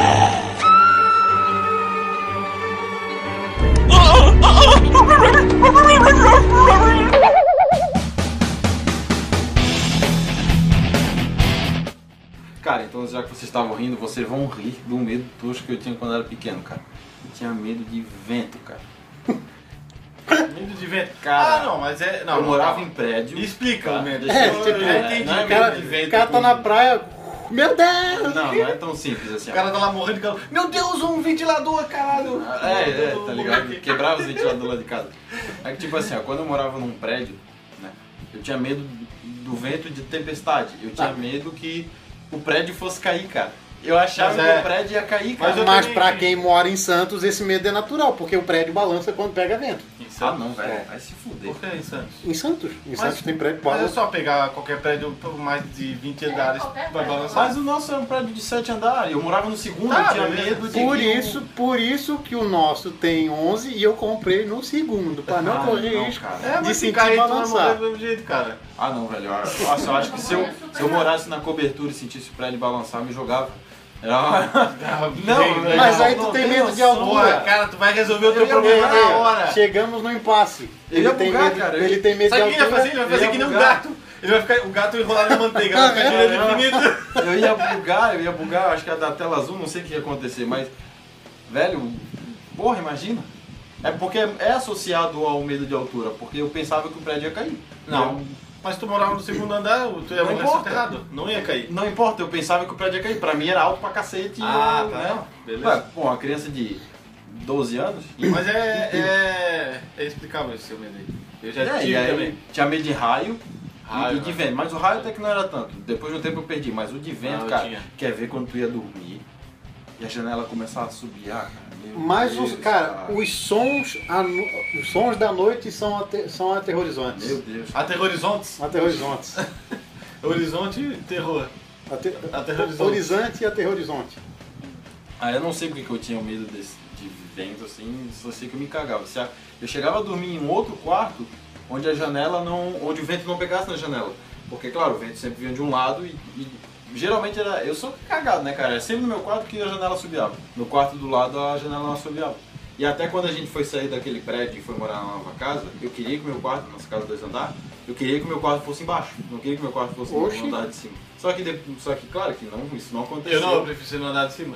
Cara, então já que vocês estavam rindo, vocês vão rir do medo tosco que eu tinha quando eu era pequeno, cara. Eu tinha medo de vento, cara. Medo de vento, cara. Ah, não, mas é. Não, eu morava em prédio. Me explica o medo. É, tipo, é, entendi. O cara, vento, cara tá com... na praia. Meu Deus! Não, não é tão simples assim. O cara tá lá morrendo de calor. Meu Deus, um ventilador, caralho! Ah, é, é, tá ligado? Quebrava os ventiladores lá de casa. É que, tipo assim, ó, quando eu morava num prédio, né, eu tinha medo do vento de tempestade. Eu tinha ah. medo que o prédio fosse cair, cara. Eu achava é. que o prédio ia cair, cara. Mas, mas pra quem mora em Santos, esse medo é natural, porque o prédio balança quando pega vento. Em Santos? Ah, não, velho. É. Vai se fuder. Por que é em Santos? Em Santos. Em mas, Santos tem prédio balança. Mas é só pegar qualquer prédio por mais de vinte andares é, pra balançar. Mas o nosso é um prédio de sete andares. Eu morava no segundo, tá, eu tinha medo de... Por isso, um... por isso que o nosso tem onze e eu comprei no segundo, pra não ah, correr não, risco é, de se cair balançar. Do mesmo jeito, cara. Ah, não, velho. Nossa, eu acho que se eu, se eu morasse na cobertura e sentisse o prédio balançar, eu me jogava. Não, mas aí tu tem medo de altura. Cara, tu vai resolver o teu problema na hora. Chegamos no impasse. Ele tem medo. Ele tem medo de altura. Sabe o que ele vai fazer? Ele vai fazer que nem um gato. Ele vai ficar o gato enrolado na manteiga. Vai ficar girando infinito. Eu ia bugar, eu ia bugar. Acho que ia dar tela azul, não sei o que ia acontecer. Mas, velho, porra, imagina. É porque é associado ao medo de altura. Porque eu pensava que o prédio ia cair. Não. Mas tu morava no segundo andar, tu ia morrer enterrado, não ia cair. Não importa, eu pensava que o prédio ia cair, pra mim era alto pra cacete. Ah, eu, tá, né? Beleza. Ué, pô, uma criança de doze anos... Mas é, é, é explicável esse seu medo aí. Eu já é, tive aí, também. Tinha medo de raio, raio e de vento, mas o raio até que não era tanto. Depois de um tempo eu perdi, mas o de vento, não, cara, quer ver quando tu ia dormir e a janela começava a subir, ah, cara. Mas, os, cara, os sons, os sons da noite são, ater, são aterrorizantes. Meu Deus. Aterrorizontes? Aterrorizontes. Horizonte e terror. Ater, aterrorizonte. Horizonte e aterrorizonte. Ah, eu não sei porque que eu tinha medo desse, de vento, assim, só sei que eu me cagava. Eu chegava a dormir em um outro quarto onde a janela não... onde o vento não pegasse na janela. Porque, claro, o vento sempre vinha de um lado e... e geralmente era, eu sou cagado, né, cara? É sempre no meu quarto que a janela assobiava. No quarto do lado a janela não assobiava. E até quando a gente foi sair daquele prédio e foi morar na nova casa, eu queria que meu quarto, nossa casa dois andares, eu queria que meu quarto fosse embaixo. Não queria que meu quarto fosse Oxi. no andar de cima. Só que, só que claro que não, isso não aconteceu. Eu não, eu prefiro ser no andar de cima.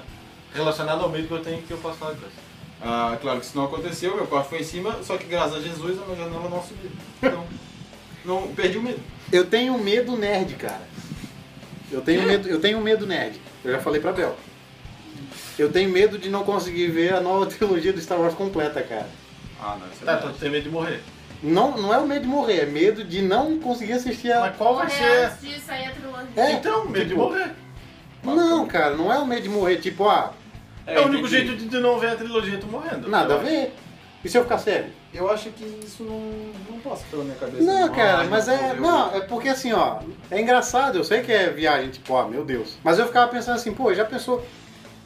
Relacionado ao medo que eu tenho, que eu posso falar de coisa. Ah, claro que isso não aconteceu, meu quarto foi em cima, só que graças a Jesus a minha janela não subiu. Então, não, perdi o medo. Eu tenho medo nerd, cara. Eu tenho, medo, eu tenho medo nerd, eu já falei pra Bel. Eu tenho medo de não conseguir ver a nova trilogia do Star Wars completa, cara. Ah, não, isso é verdade. Tá, tu tem medo de morrer? Não, não é o medo de morrer, é medo de não conseguir assistir a... Mas qual vai ser? É, então, medo tipo, de morrer. Não, cara, não é o medo de morrer, tipo, ah... É, é o único jeito de não ver a trilogia, tu morrendo. Nada a ver. E se eu ficar cego? Eu acho que isso não, não passa pela minha cabeça. Não, não cara, mas é... Não, é porque assim, ó... É engraçado, eu sei que é viagem, tipo, ó, meu Deus. Mas eu ficava pensando assim, pô, já pensou...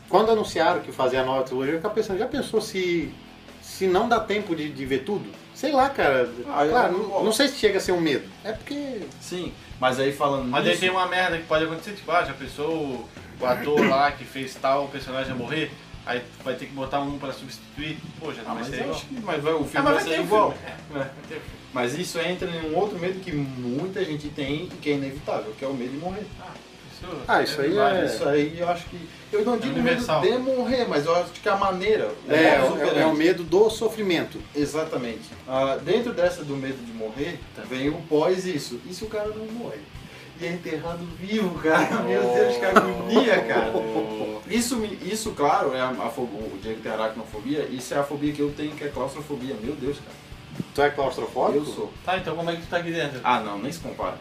Quando anunciaram que fazia a nova trilogia, eu ficava pensando, já pensou se... Se não dá tempo de, de ver tudo? Sei lá, cara. Ah, claro, eu... não, não sei se chega a ser um medo. É porque... Sim, mas aí falando... Mas nisso... aí tem uma merda que pode acontecer, tipo, ah, já pensou o ator lá que fez tal personagem morrer? Aí vai ter que botar um pra substituir, pô, já não ah, vai mas ser acho que, mas vai, o filme ah, mas vai ser igual. É, é. Mas isso entra em um outro medo que muita gente tem e que é inevitável, que é o medo de morrer. Ah, isso... Ah, isso aí é... Isso aí eu acho que... Eu não digo medo de morrer, mas eu acho que a maneira... É, é, é o medo do sofrimento. Exatamente. Ah, dentro dessa do medo de morrer, vem o pós isso. E se o cara não morre? E é enterrado vivo, cara. Meu Deus, que agonia, cara. Isso, isso claro, é a, a fobia, o Diego tem aracnofobia. Isso é a fobia que eu tenho, que é claustrofobia. Meu Deus, cara. Tu é claustrofóbico? Eu sou. Tá, então como é que tu tá aqui dentro? Ah, não, nem se compara.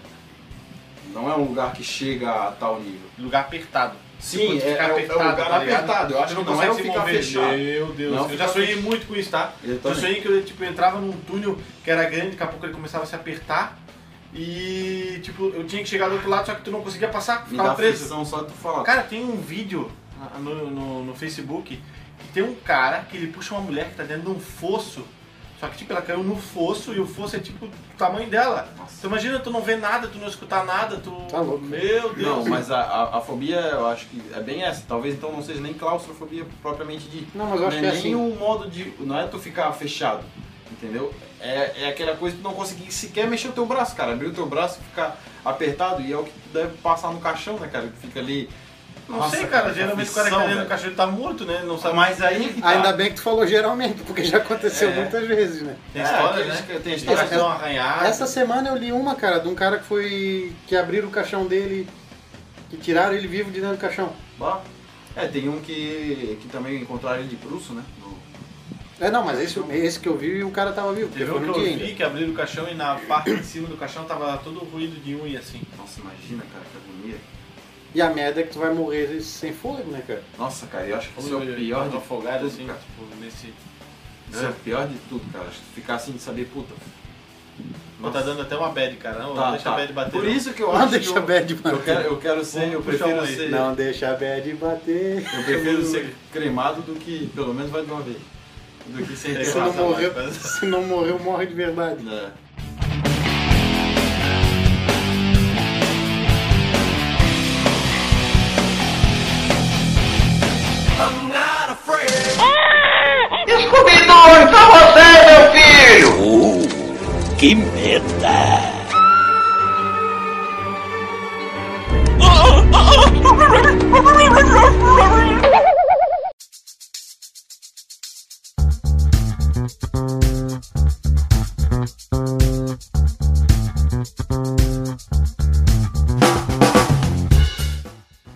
Não é um lugar que chega a tal nível. Lugar apertado. Sim, é, é, apertado, é um lugar tá apertado. Eu acho que não, não é ficar mover. Fechado. Meu Deus, não, eu já sonhei fechado. Muito com isso, tá? Eu, eu sonhei que eu tipo, entrava num túnel que era grande, daqui a pouco ele começava a se apertar. E tipo, eu tinha que chegar do outro lado, só que tu não conseguia passar, ficava preso. Só tu falar. Cara, tem um vídeo no, no, no Facebook que tem um cara que ele puxa uma mulher que tá dentro de um fosso. Só que tipo, ela caiu no fosso e o fosso é tipo o tamanho dela. Nossa. Tu imagina, tu não vê nada, tu não escutar nada, tu... Tá louco. Meu Deus. Não, mas a, a, a fobia eu acho que é bem essa. Talvez então não seja nem claustrofobia propriamente dita. Não, mas eu acho que é assim. Nenhum modo de... Não é tu ficar fechado, entendeu? É, é aquela coisa que tu não conseguir sequer mexer o teu braço, cara. Abrir o teu braço e ficar apertado. E é o que tu deve passar no caixão, né, cara? Que fica ali... Não Nossa, sei, cara, cara geralmente o cara que tá dentro do cachorro tá morto, né? Não sabe. Mas aí tá. Ainda bem que tu falou geralmente, porque já aconteceu é. muitas vezes, né? Tem histórias, é, né? Que, tem histórias que estão arranhadas. Essa semana eu li uma, cara, de um cara que foi... que abriram o caixão dele e tiraram ele vivo de dentro do caixão. Bah. É, tem um que, que também encontraram ele de bruxo, né? É, não, mas esse, esse que eu vi e o cara tava vivo. Teve um que eu vi ainda. Que abriram o caixão e na parte de cima do caixão tava todo o ruído de unha, assim. Nossa, imagina, cara, que agonia. E a merda é que tu vai morrer sem fôlego, né, cara? Nossa, cara, eu acho que isso é o pior de afogado, assim, cara. Tipo, nesse... Isso é o pior de tudo, cara. Acho que ficar assim de saber, puta. Nossa. Tá dando até uma bad, cara. Não, tá, não deixa tá. a bad bater. Por não. isso que eu não acho deixa que eu, a bad bater. Eu quero, eu quero ser, Vamos eu prefiro ser... Não deixa a bad bater. Eu prefiro ser cremado do que, pelo menos vai de uma vez, do que ser cremado. Se não morreu, morre de verdade. É. Scooby-Doo, pra você, meu filho! Uh, que meta!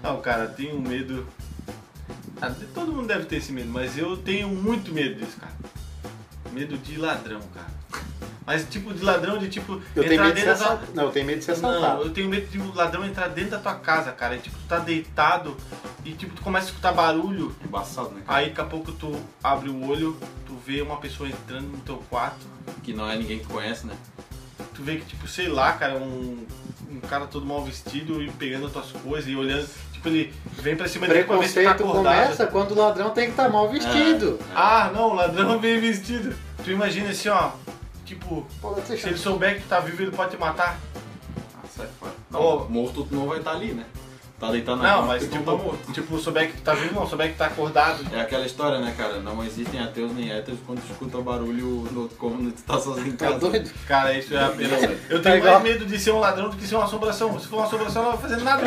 Não, cara, tenho medo... Ah, todo mundo deve ter esse medo, mas eu tenho muito medo disso, cara. Medo de ladrão, cara. Mas tipo de ladrão de tipo... Eu entrar tenho medo dentro de ser da... Não, eu tenho medo de ser assaltado. Não, eu tenho medo de um ladrão entrar dentro da tua casa, cara. E, tipo, tu tá deitado e tipo, tu começa a escutar barulho. É embaçado, né, cara? Aí daqui a pouco tu abre o olho, tu vê uma pessoa entrando no teu quarto. Que não é ninguém que conhece, né? Tu vê que tipo, sei lá, cara, um, um cara todo mal vestido e pegando as tuas coisas e olhando... Tipo, ele vem pra cima dele pra ver se tá acordado. Começa quando o ladrão tem que estar tá mal vestido. É, é. Ah, não, o ladrão bem vestido. Tu imagina assim, ó, tipo, se ele chato. Souber que tu tá vivo, ele pode te matar. Ah, sai fora. Oh, morto tu não vai estar tá ali, né? Tá deitado na Não, mas tipo, tá morto. Tipo, souber que tu tá vivo, não, souber que tá acordado. É aquela história, né, cara? Não existem ateus nem héteros quando tu escuta barulho no outro cômodo e tu tá sozinho em casa. Tá doido? Cara, isso é apenas... Eu tenho mais medo de ser um ladrão do que ser uma assombração. Se for uma assombração, ela não vai fazer nada.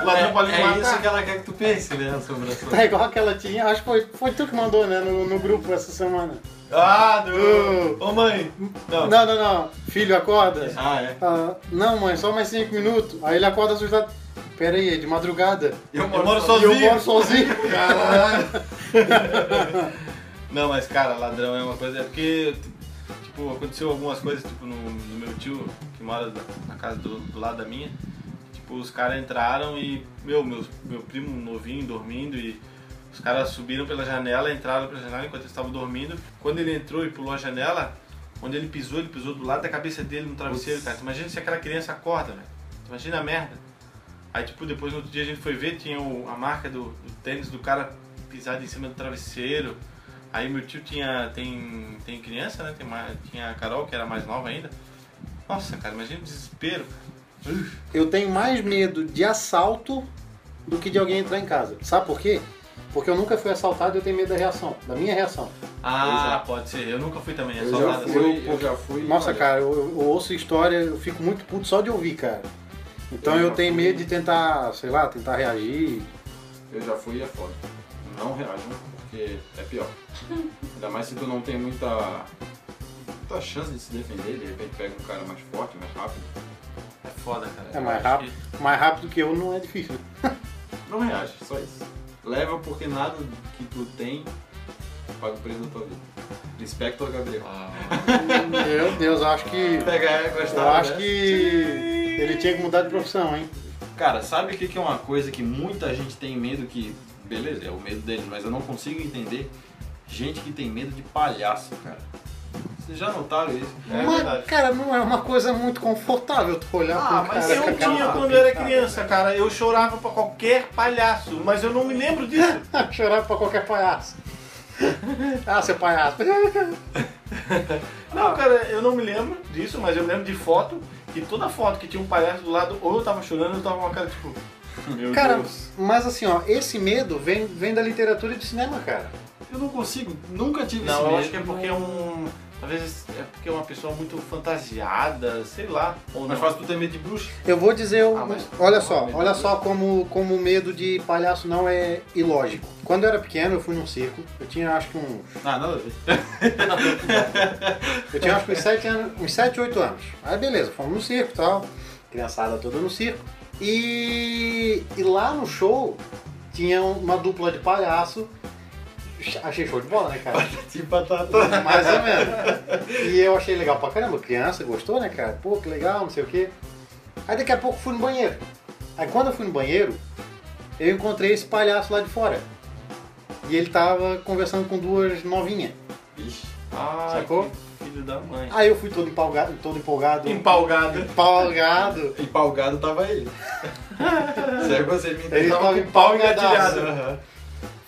O ladrão é, pode é matar. É isso que ela quer que tu pense, né, assombração. Tá igual aquela tinha, acho que foi, foi tu que mandou, né, no, no grupo essa semana. Ah, do... Ô, mãe! Não. não, não, não. Filho, acorda. Ah, é? Ah, não, mãe, só mais cinco minutos. Aí ele acorda assustado. Pera aí, é de madrugada. Eu moro, eu moro sozinho. Eu moro sozinho. Caralho. Não, mas cara, ladrão é uma coisa... É porque, tipo, aconteceu algumas coisas, tipo, no, no meu tio, que mora na casa do, do lado da minha. Tipo, os caras entraram e, meu, meu, meu primo novinho dormindo e... Os caras subiram pela janela, entraram pela janela enquanto ele estava dormindo. Quando ele entrou e pulou a janela, onde ele pisou, ele pisou do lado da cabeça dele no travesseiro, cara. Imagina se aquela criança acorda, velho. Imagina a merda. Aí, tipo, depois, no outro dia, a gente foi ver, tinha o, a marca do, do tênis do cara pisado em cima do travesseiro. Aí meu tio tinha, tem, tem criança, né? Tem uma, tinha a Carol, que era mais nova ainda. Nossa, cara, imagina o desespero, cara. Uf. Eu tenho mais medo de assalto do que de alguém entrar em casa. Sabe por quê? Porque eu nunca fui assaltado e eu tenho medo da reação, da minha reação. Ah, é. Pode ser. Eu nunca fui também assaltado. Eu já fui. Eu, eu já fui nossa, olha. Cara, eu, eu ouço história, eu fico muito puto só de ouvir, cara. Então eu, eu tenho fui... medo de tentar, sei lá, tentar reagir. Eu já fui e é foda. Não reajam, porque é pior. Ainda mais se tu não tem muita, muita chance de se defender, de repente pega um cara mais forte, mais rápido. É foda, cara. É mais rápido. Que... mais rápido que eu não é difícil. Não reage, só isso. Leva porque nada que tu tem paga o preço da tua vida. Inspector Gabriel. Ah. Meu Deus, eu acho que. Pega é, gostava, eu acho né? que ele tinha que mudar de profissão, hein? Cara, sabe o que é uma coisa que muita gente tem medo que. Beleza, é o medo deles, mas eu não consigo entender gente que tem medo de palhaço, cara. Vocês já notaram isso? É mas, verdade. Cara, não é uma coisa muito confortável tu olhar ah, pro cara. Ah, mas eu tinha quando eu era criança, cara. Eu chorava pra qualquer palhaço, mas eu não me lembro disso. Chorava pra qualquer palhaço. Ah, seu palhaço. Não, cara, eu não me lembro disso, mas eu lembro de foto, que toda foto que tinha um palhaço do lado, ou eu tava chorando, ou eu tava com uma cara tipo... Meu cara, Deus. Mas assim, ó, esse medo vem, vem da literatura e do cinema, cara. Eu não consigo, nunca tive não, esse medo. Não, eu acho que é porque é um... Talvez é porque é uma pessoa muito fantasiada, sei lá. Ou mas faz tu ter medo de bruxa. Eu vou dizer, um, ah, mas, olha só, olha só como, como o medo de palhaço não é ilógico. Quando eu era pequeno, eu fui num circo, eu tinha acho que uns... Ah, nada a ver. Eu tinha acho que uns sete, anos, uns sete, oito anos. Aí beleza, fomos no circo e tal, criançada toda no circo. E, e lá no show tinha uma dupla de palhaço. Achei show de bola, né, cara? De batata. Mais ou menos. E eu achei legal pra caramba. Criança gostou, né, cara? Pô, que legal, não sei o quê. Aí daqui a pouco fui no banheiro. Aí quando eu fui no banheiro, eu encontrei esse palhaço lá de fora. E ele tava conversando com duas novinhas. Ixi. Ah, sacou? Filho da mãe. Aí eu fui todo empolgado. Todo empolgado. Empolgado. Empolgado. Empolgado tava ele. Sério que você me entendeu? Ele tava empolgadaço. Uhum.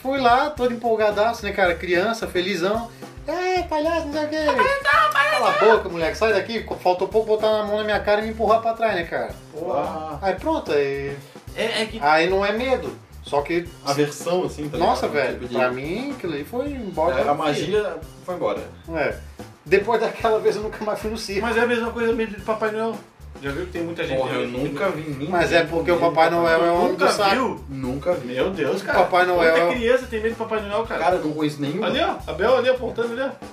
Fui lá, todo empolgadaço, né, cara? Criança, felizão. É, palhaço, não sei o que. Cala a boca, moleque, sai daqui. Faltou pouco botar a mão na minha cara e me empurrar pra trás, né, cara? Uau. Aí pronto, aí... É, é que... aí não é medo. Só que... a versão, assim, tá ligado? Nossa, velho, tipo de... pra mim aquilo ali foi embora. É, a magia foi embora. É. Depois daquela vez eu nunca mais fui no circo. Mas é a mesma coisa medo de Papai Noel. Já viu que tem muita gente... Porra, eu nunca vi ninguém. Mas é porque o Papai Noel é o homem do saco. Nunca viu? Nunca vi. Meu Deus, cara. Papai Noel... Muita criança tem medo de Papai Noel, cara. Cara, eu não conheço nenhum. Ali, ó. Abel ali, apontando ali, ó.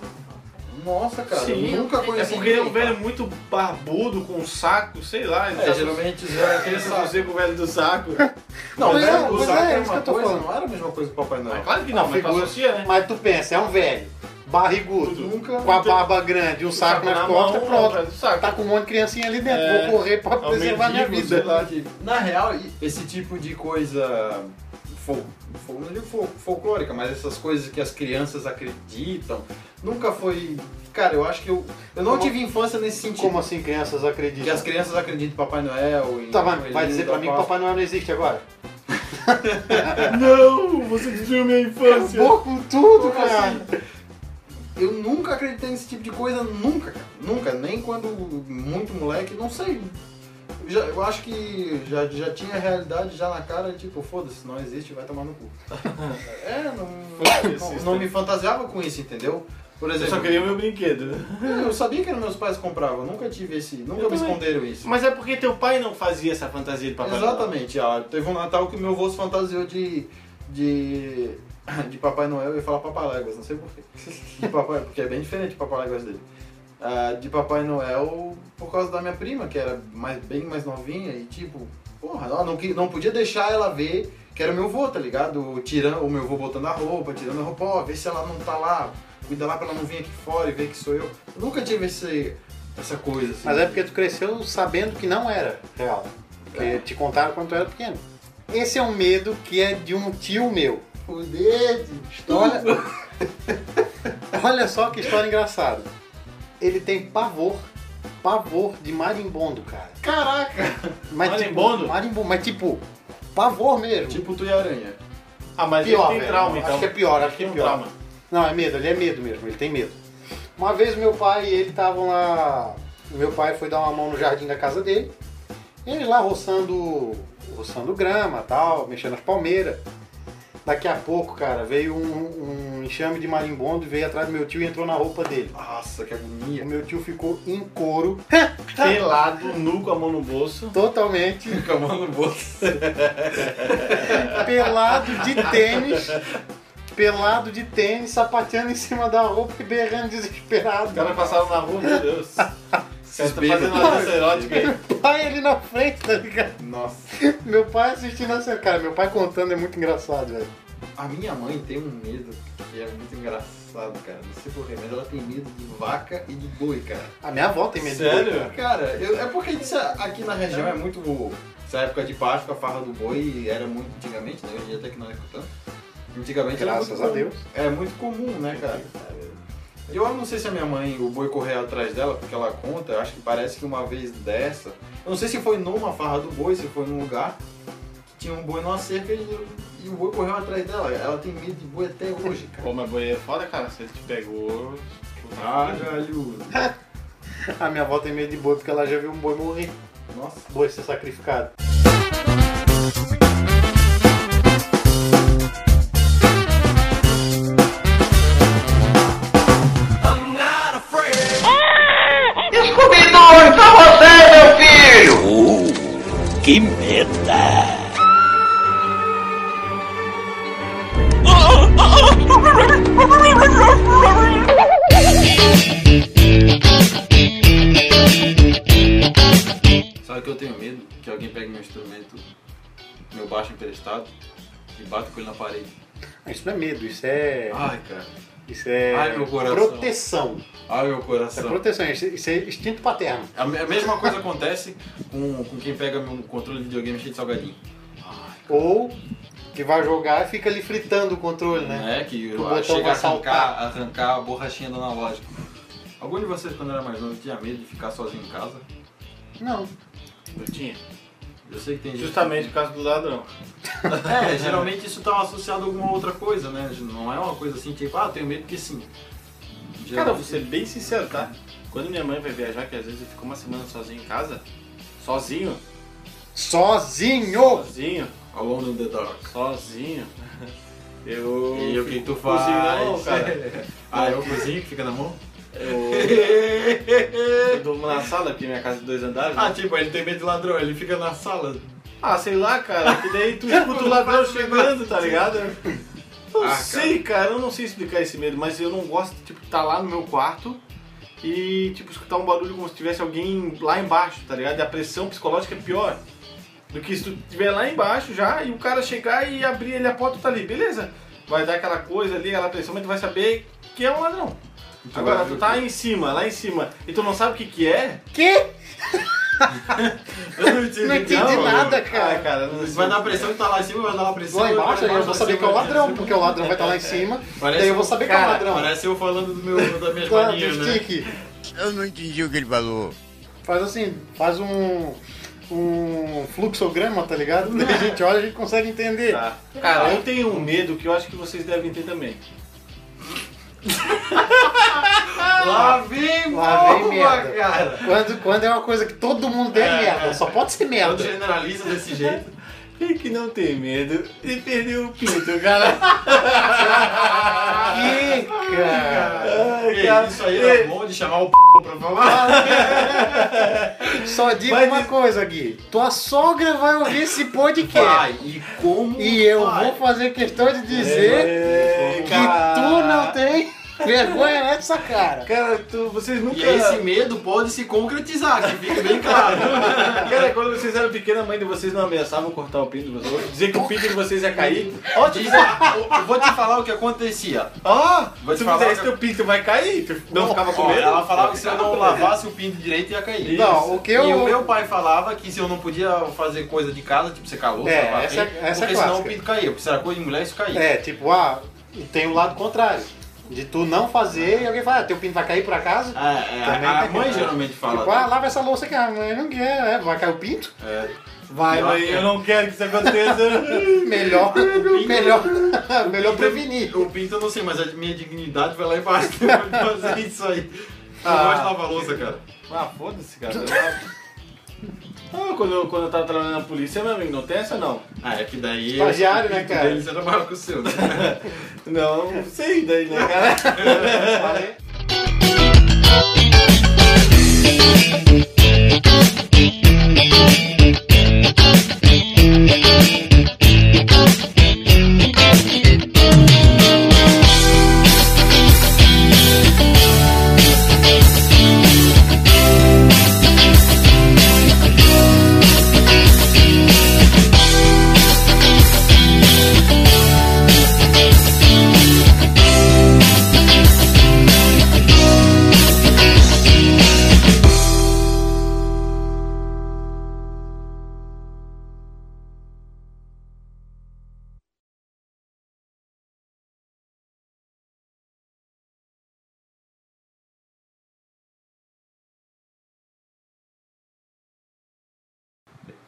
Nossa, cara, sim, eu nunca conheci. É porque ele é um velho muito barbudo, com um saco, sei lá. É, tá geralmente os velhos do saco. O velho do saco. Não, o velho do saco é uma coisa, não era a mesma coisa que o Papai Noel. Mas claro que não, mas associa, né? Mas tu pensa, é um velho barrigudo, nunca, com a barba grande, um saco nas costas, pronto. Saco. Tá com um monte de criancinha ali dentro, é, vou correr pra preservar minha vida. Lá, tipo, na real, esse tipo de coisa fol, fol, fol, folclórica, mas essas coisas que as crianças acreditam, nunca foi... Cara, eu acho que eu, eu não como, tive infância nesse sentido. Como assim crianças acreditam? Que as crianças acreditam em Papai Noel... Em, tá, vai, vai dizer pra mim que Papai Noel não existe agora? Não, você destruiu minha infância. Acabou com tudo, como cara. Assim? Eu nunca acreditei nesse tipo de coisa, nunca, cara. Nunca, nem quando muito moleque, não sei. Já, eu acho que já, já tinha a realidade já na cara, tipo, foda-se, não existe, vai tomar no cu. É, não, não, não me fantasiava com isso, entendeu? Por exemplo, eu só queria o meu brinquedo. Eu sabia que meus pais compravam, eu nunca tive esse, nunca eu me também. Esconderam isso. Mas é porque teu pai não fazia essa fantasia de Papai Noel. Exatamente, ah, teve um Natal que meu avô se fantasiou de... de... de Papai Noel, eu ia falar Papá Léguas, não sei porquê. De Papai, porque é bem diferente de Papá Léguas dele. Uh, de Papai Noel por causa da minha prima, que era mais, bem mais novinha e tipo, porra, ela não, não podia deixar ela ver que era meu avô, tá ligado? Tirando, o meu avô botando a roupa, tirando a roupa, ó, vê se ela não tá lá, cuida lá pra ela não vir aqui fora e ver que sou eu. Eu nunca tive esse, essa coisa assim. Mas é porque tu cresceu sabendo que não era real. Porque é. Te contaram quando tu era pequeno. Esse é um medo que é de um tio meu. Fudeu, história. Olha só que história engraçada. Ele tem pavor, pavor de marimbondo, cara. Caraca! Mas marimbondo? Tipo, marimbondo, mas tipo, pavor mesmo. Tipo tu e aranha. Ah, mas pior, ele tem trauma, então. Acho que é pior, acho que é pior. Trauma. Não, é medo, ele é medo mesmo, ele tem medo. Uma vez meu pai e ele estavam lá, meu pai foi dar uma mão no jardim da casa dele, ele lá roçando, roçando grama, tal, mexendo nas palmeiras. Daqui a pouco, cara, veio um, um enxame de marimbondo, veio atrás do meu tio e entrou na roupa dele. Nossa, que agonia. O meu tio ficou em couro, pelado, nu, com a mão no bolso. Totalmente. Com a mão no bolso. Pelado de tênis. Pelado de tênis, sapateando em cima da roupa e berrando desesperado. Os caras passavam na rua, meu Deus. Você tá fazendo uma dança erótica aí. Meu pai ali na frente, tá ligado? Nossa. Meu pai assistindo essa... Cara, meu pai contando é muito engraçado, velho. A minha mãe tem um medo que é muito engraçado, cara. Não sei porquê, mas ela tem medo de vaca e de boi, cara. A minha avó tem medo. Sério? De boi, cara. Cara, eu, é porque isso aqui na região é muito... Essa época de Páscoa, a farra do boi era muito antigamente, né? Hoje em dia até que não é tanto. Antigamente Graças era muito a Deus. É muito comum, né, cara? Eu não sei se a minha mãe, o boi correu atrás dela, porque ela conta, acho que parece que uma vez dessa... Eu não sei se foi numa farra do boi, se foi num lugar que tinha um boi numa cerca e, e o boi correu atrás dela. Ela tem medo de boi até hoje, cara. Pô, mas boi é foda, cara. Você te pegou... Ah, galho! A minha avó tem medo de boi porque ela já viu um boi morrer. Nossa. Boi ser sacrificado. Que merda! Sabe que eu tenho medo? Que alguém pegue meu instrumento, meu baixo emprestado, e bata com ele na parede. Isso não é medo, isso é... Ai, cara. Isso é... Ai, meu coração. Proteção. Ai, meu coração. É proteção, isso é instinto paterno. A mesma coisa acontece com, com quem pega meu controle de videogame cheio de salgadinho. Ai, ou que vai jogar e fica ali fritando o controle, né? É, que o chega a arrancar, arrancar a borrachinha do analógico. Algum de vocês, quando era mais novo, tinha medo de ficar sozinho em casa? Não. Eu tinha. Eu sei que tem gente... Justamente por causa do ladrão. É, geralmente isso tá associado a alguma outra coisa, né? Não é uma coisa assim, tipo, ah, tenho medo que sim. Geralmente... Cara, eu vou ser bem sincero, tá? Quando minha mãe vai viajar, que às vezes eu fico uma semana sozinho em casa, sozinho. Sozinho! Sozinho. Alone in the dark. Sozinho. Eu... E o que tu faz? Cozinho na mão, cara. Ah, é o cozinho que fica na mão? Eu... eu durmo na sala, porque minha casa é de dois andares. Ah, né? Tipo, ele tem medo de ladrão, ele fica na sala. Ah, sei lá, cara, que daí tu escuta o ladrão chegando, tá ligado? Não ah, sei, cara. cara, eu não sei explicar esse medo, mas eu não gosto, tipo, de estar lá no meu quarto e, tipo, escutar um barulho como se tivesse alguém lá embaixo, tá ligado? E a pressão psicológica é pior do que se tu estiver lá embaixo já e o cara chegar e abrir ele a porta, tá ali, beleza? Vai dar aquela coisa ali, aquela pressão, mas tu vai saber que é um ladrão. Tu Agora tu tá em cima, lá em cima, e tu não sabe o que que é? Que? Eu não entendi, não entendi não, nada, eu... cara. Ah, cara não vai dar pressão que tá lá em cima, vai dar uma pressão. Lá embaixo, eu vou saber que é o ladrão, porque o ladrão vai estar tá lá em cima, parece, daí eu vou saber cara, que é o ladrão. Parece eu falando do meu, da minha maninha, né? Eu não entendi o que ele falou. Faz assim, faz um... um fluxograma, tá ligado? Não. A gente olha, a gente consegue entender. Tá. Cara, eu tenho um medo que eu acho que vocês devem ter também. Lá vem, Lá vem merda, cara. Quando, quando é uma coisa que todo mundo é, é merda, só pode ser merda. Quando generaliza desse jeito. Quem que não tem medo de perder o pinto, cara? Que cara. Ai, cara. Isso aí é bom de chamar o p*** pra falar. Só digo Mas uma de... coisa, Gui. Tua sogra vai ouvir esse podcast. Vai, e como E eu vai? vou fazer questão de dizer é, que cara. tu não tem... Vergonha nessa cara. Cara, tu, vocês nunca... E esse medo pode se concretizar, que fica bem claro. Cara, quando vocês eram pequenos, a mãe de vocês não ameaçavam cortar o pinto de vocês? Dizer que o pinto de vocês ia cair? Ó, te dizer, eu vou te falar o que acontecia. Ó, oh, se tu fizesse que... teu pinto vai cair. Tu não oh, ficava com medo? Oh, ela falava que se eu não lavasse o pinto direito ia cair. Não, o que eu... E o meu pai falava que se eu não podia fazer coisa de casa, tipo, você calou, é, lavar essa, pinto, essa porque é senão o pinto caía. Porque se era coisa de mulher, isso caía. É, tipo, ah, tem o lado contrário. De tu não fazer e alguém fala, ah, teu pinto vai cair por acaso? Ah, é, também a tá mãe aqui, geralmente fala. Tipo, ah, lava essa louça que a mãe não quer, é, vai cair o pinto? É. Vai, não, mãe, eu não quero que isso aconteça. Melhor, pinto, melhor, melhor prevenir. O pinto eu não sei, mas a minha dignidade vai lá embaixo, eu vou fazer isso aí. Eu ah, gosto de lavar louça, cara. Ah, foda-se, cara. Ah, mesmo quando eu, quando eu tava trabalhando na polícia, meu amigo, não tem essa não. Ah, é que daí... Estagiário, né, cara? Eles eram maior que o seu, né? Não sei daí, né, cara? Falei.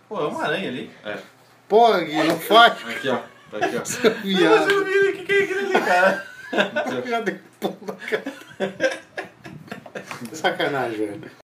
Pô, é uma aranha ali. É. Pô, não faz. Aqui, ó. Tá aqui, ó. Seu viado. Mas eu vi o que é aquilo ali, cara. Viado, que pão da cara. Sacanagem, velho.